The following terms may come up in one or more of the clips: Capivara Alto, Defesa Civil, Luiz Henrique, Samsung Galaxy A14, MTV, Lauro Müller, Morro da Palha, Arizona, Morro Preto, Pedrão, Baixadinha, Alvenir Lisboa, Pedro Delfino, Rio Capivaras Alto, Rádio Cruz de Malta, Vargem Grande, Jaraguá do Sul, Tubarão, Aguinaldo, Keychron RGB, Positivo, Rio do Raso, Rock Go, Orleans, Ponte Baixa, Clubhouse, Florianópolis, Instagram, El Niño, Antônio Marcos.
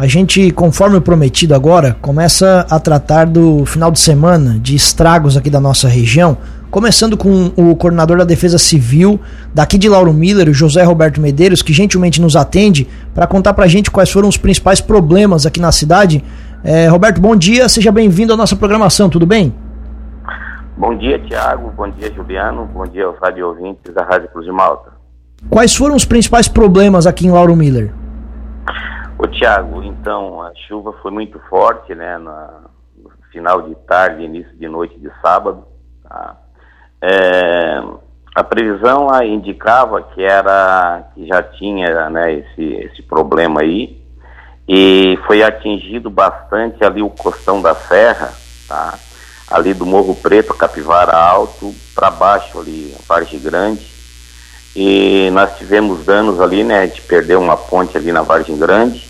A gente, conforme prometido agora, começa a tratar do final de semana, de estragos aqui da nossa região, começando com o coordenador da Defesa Civil, daqui de Lauro Müller, o José Roberto Medeiros, que gentilmente nos atende para contar pra gente quais foram os principais problemas aqui na cidade. Roberto, bom dia, seja bem-vindo à nossa programação, tudo bem? Bom dia, Tiago, bom dia, Juliano, bom dia aos rádio ouvintes da Rádio Cruz de Malta. Quais foram os principais problemas aqui em Lauro Müller? Ô Tiago, então a chuva foi muito forte, né, no final de tarde, início de noite de sábado, tá? A previsão indicava que já tinha, né, esse problema aí, e foi atingido bastante ali o costão da serra, tá? Ali do Morro Preto, Capivara Alto, para baixo ali, a Vargem Grande. E nós tivemos danos ali, né, a gente perdeu uma ponte ali na Vargem Grande,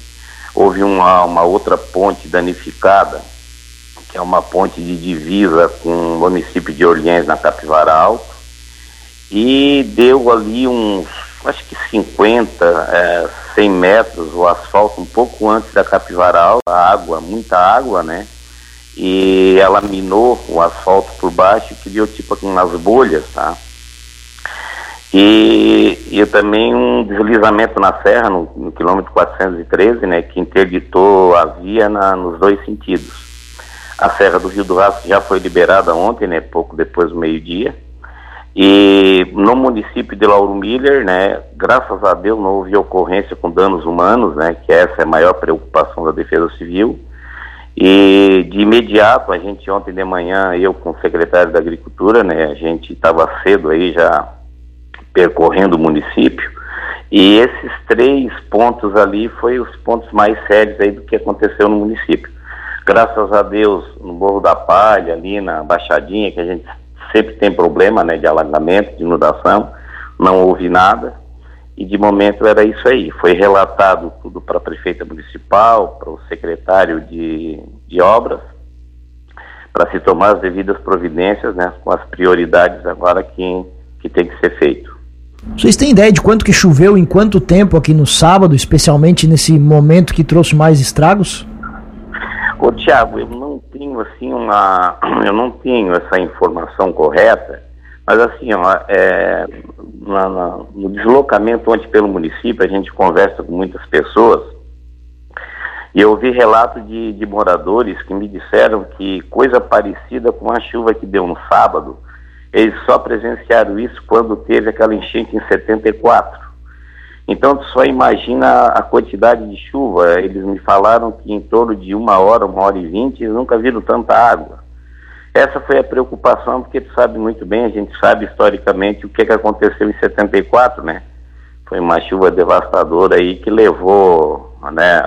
houve uma outra ponte danificada, que é uma ponte de divisa com o município de Orleans, na Capivara Alto, e deu ali uns, acho que 100 metros, o asfalto um pouco antes da Capivara Alto, muita água, né, e ela minou o asfalto por baixo, que deu tipo umas bolhas, tá? E também um deslizamento na serra, no quilômetro 413, né, que interditou a via nos dois sentidos. A serra do Rio do Raso já foi liberada ontem, né, pouco depois do meio-dia. E no município de Lauro Müller, né, graças a Deus não houve ocorrência com danos humanos, né, que essa é a maior preocupação da Defesa Civil. E de imediato, a gente ontem de manhã, eu com o secretário da Agricultura, né, a gente estava cedo aí já percorrendo o município, e esses três pontos ali foi os pontos mais sérios aí do que aconteceu no município. Graças a Deus, no Morro da Palha, ali na Baixadinha, que a gente sempre tem problema, né, de alagamento, de inundação, não houve nada, e de momento era isso aí. Foi relatado tudo para a prefeita municipal, para o secretário de obras, para se tomar as devidas providências, né, com as prioridades agora que tem que ser feito. Vocês têm ideia de quanto que choveu em quanto tempo aqui no sábado, especialmente nesse momento que trouxe mais estragos? Ô Tiago, eu não tenho essa informação correta, mas assim, ó, no deslocamento ontem pelo município, a gente conversa com muitas pessoas, e eu ouvi relatos de moradores que me disseram que coisa parecida com a chuva que deu no sábado, eles só presenciaram isso quando teve aquela enchente em 74. Então, tu só imagina a quantidade de chuva. Eles me falaram que em torno de 1h, 1h20, eles nunca viram tanta água. Essa foi a preocupação, porque tu sabe muito bem, a gente sabe historicamente o que aconteceu em 74, né? Foi uma chuva devastadora aí que levou, né,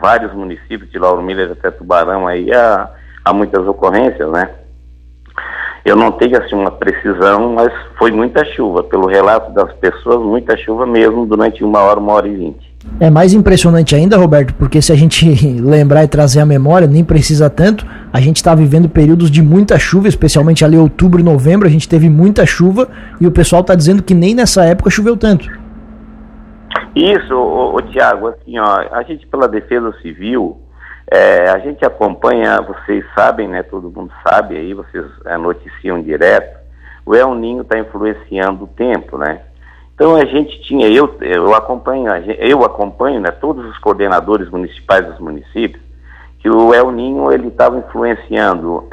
vários municípios de Lauro Müller até Tubarão aí a muitas ocorrências, né? Eu não tenho assim uma precisão, mas foi muita chuva, pelo relato das pessoas, muita chuva mesmo, durante 1h, 1h20. É mais impressionante ainda, Roberto, porque se a gente lembrar e trazer a memória, nem precisa tanto, a gente está vivendo períodos de muita chuva, especialmente ali outubro e novembro, a gente teve muita chuva, e o pessoal está dizendo que nem nessa época choveu tanto. Isso, ô Tiago, assim, ó, a gente pela Defesa Civil, a gente acompanha, vocês sabem, né, todo mundo sabe aí, vocês noticiam direto, o El Niño está influenciando o tempo, né? Então a gente tinha, eu acompanho, né, todos os coordenadores municipais dos municípios, que o El Niño, ele estava influenciando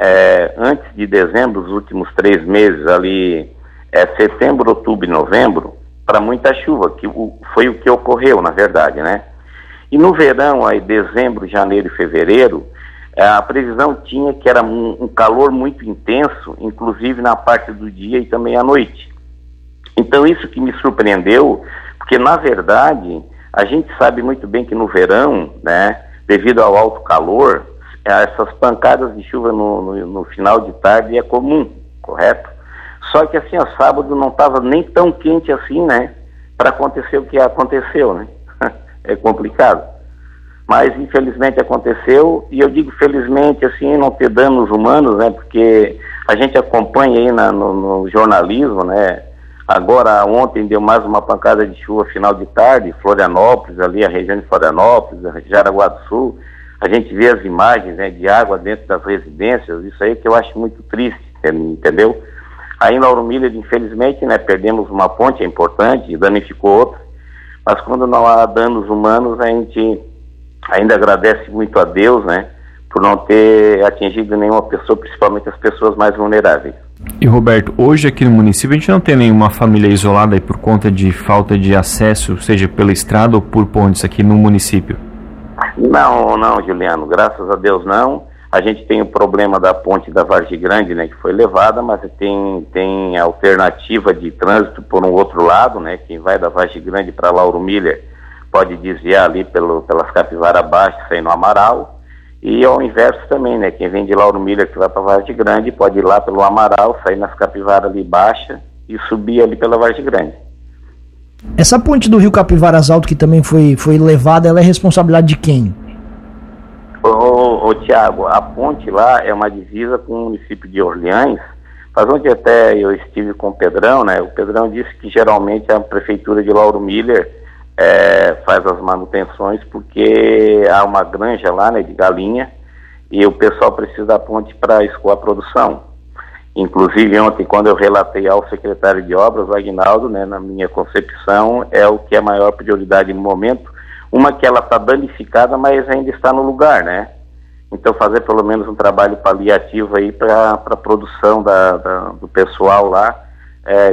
antes de dezembro, os últimos 3 meses ali, setembro, outubro e novembro, para muita chuva, que foi o que ocorreu, na verdade, né? E no verão, aí dezembro, janeiro e fevereiro, a previsão tinha que era um calor muito intenso, inclusive na parte do dia e também à noite. Então isso que me surpreendeu, porque na verdade, a gente sabe muito bem que no verão, né, devido ao alto calor, essas pancadas de chuva no final de tarde é comum, correto? Só que assim, o sábado não estava nem tão quente assim, né, para acontecer o que aconteceu, né? É complicado, mas infelizmente aconteceu, e eu digo felizmente assim, não ter danos humanos, né, porque a gente acompanha aí no jornalismo, né, Agora, ontem deu mais uma pancada de chuva final de tarde, Florianópolis, ali a região de Florianópolis, Jaraguá do Sul. A gente vê as imagens, né, de água dentro das residências, isso aí que eu acho muito triste, entendeu? Aí em Lauro Müller, infelizmente, né, perdemos uma ponte importante, danificou outra, mas quando não há danos humanos, a gente ainda agradece muito a Deus, né, por não ter atingido nenhuma pessoa, principalmente as pessoas mais vulneráveis. E Roberto, hoje aqui no município a gente não tem nenhuma família isolada aí por conta de falta de acesso, seja pela estrada ou por pontes aqui no município? Não, Juliano, graças a Deus não. A gente tem o problema da ponte da Vargem Grande, né, que foi levada, mas tem alternativa de trânsito por um outro lado, né, quem vai da Vargem Grande para Lauro Müller pode desviar ali pelas Capivara Baixo, saindo Amaral, e ao inverso também, né, quem vem de Lauro Müller que vai para Vargem Grande pode ir lá pelo Amaral, sair nas Capivaras ali Baixa e subir ali pela Vargem Grande. Essa ponte do Rio Capivaras Alto, que também foi levada, ela é responsabilidade de quem? Ô Tiago, a ponte lá é uma divisa com o município de Orleans, mas onde até eu estive com o Pedrão, né? O Pedrão disse que geralmente a prefeitura de Lauro Müller faz as manutenções porque há uma granja lá, né, de galinha, e o pessoal precisa da ponte para escoar a produção. Inclusive, ontem, quando eu relatei ao secretário de Obras, o Aguinaldo, né, na minha concepção, é o que é a maior prioridade no momento. Uma que ela está danificada, mas ainda está no lugar, né? Então, fazer pelo menos um trabalho paliativo aí para a produção do pessoal lá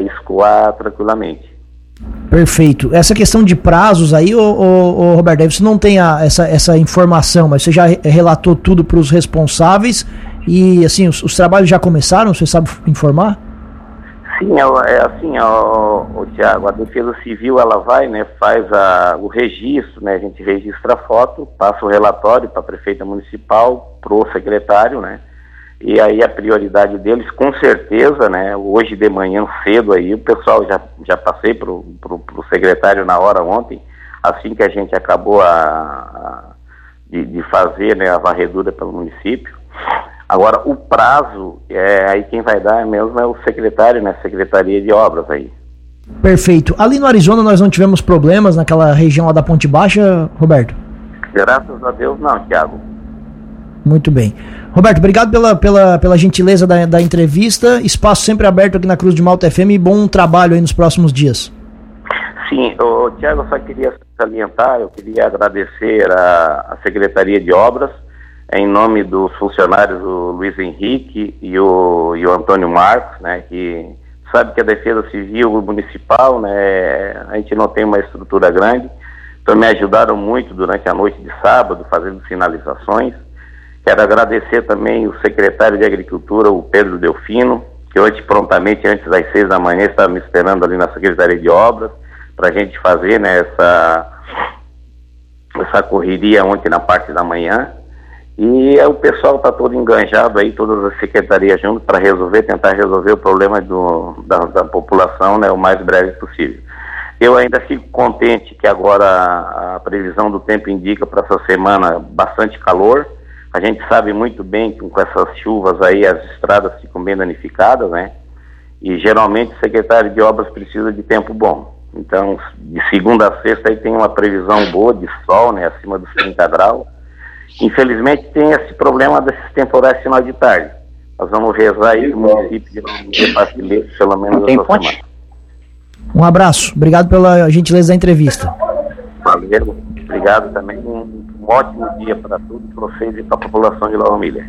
escoar tranquilamente. Perfeito. Essa questão de prazos aí, ô Roberto, aí você não tem essa informação, mas você já relatou tudo para os responsáveis. E, assim, os trabalhos já começaram? Você sabe informar? Sim, Tiago, a Defesa Civil, ela vai, né, faz o registro, né, a gente registra a foto, passa o relatório para a prefeita municipal, para o secretário, né, e aí a prioridade deles, com certeza, né, hoje de manhã cedo aí, o pessoal já passei para o secretário na hora ontem, assim que a gente acabou de fazer, né, a varredura pelo município. Agora, o prazo, aí quem vai dar mesmo é o secretário, né? Secretaria de Obras aí. Perfeito. Ali no Arizona nós não tivemos problemas naquela região lá da Ponte Baixa, Roberto? Graças a Deus não, Thiago. Muito bem. Roberto, obrigado pela gentileza da entrevista. Espaço sempre aberto aqui na Cruz de Malta FM e bom trabalho aí nos próximos dias. Sim, Thiago, eu só queria salientar, eu queria agradecer a Secretaria de Obras, em nome dos funcionários, o Luiz Henrique e o Antônio Marcos, né, que sabe que a Defesa Civil Municipal, né, a gente não tem uma estrutura grande, então me ajudaram muito durante a noite de sábado, fazendo sinalizações. Quero agradecer também o secretário de Agricultura, o Pedro Delfino, que hoje prontamente, antes das 6 da manhã, estava me esperando ali na Secretaria de Obras, para a gente fazer, né, essa correria ontem na parte da manhã. E o pessoal está todo enganjado aí, todas as secretarias junto para tentar resolver o problema da população, né, o mais breve possível. Eu ainda fico contente que agora a previsão do tempo indica para essa semana bastante calor. A gente sabe muito bem que com essas chuvas aí as estradas ficam bem danificadas, né? E geralmente o secretário de obras precisa de tempo bom. Então, de segunda a sexta aí tem uma previsão boa de sol, né, acima dos 30 graus. Infelizmente tem esse problema desses temporais final de tarde. Nós vamos rezar aí no município de facilidade, pelo menos não tem ponte? Semana. Um abraço, obrigado pela gentileza da entrevista. Valeu, obrigado também. Um ótimo dia para todos vocês e para a população de Lauro Müller.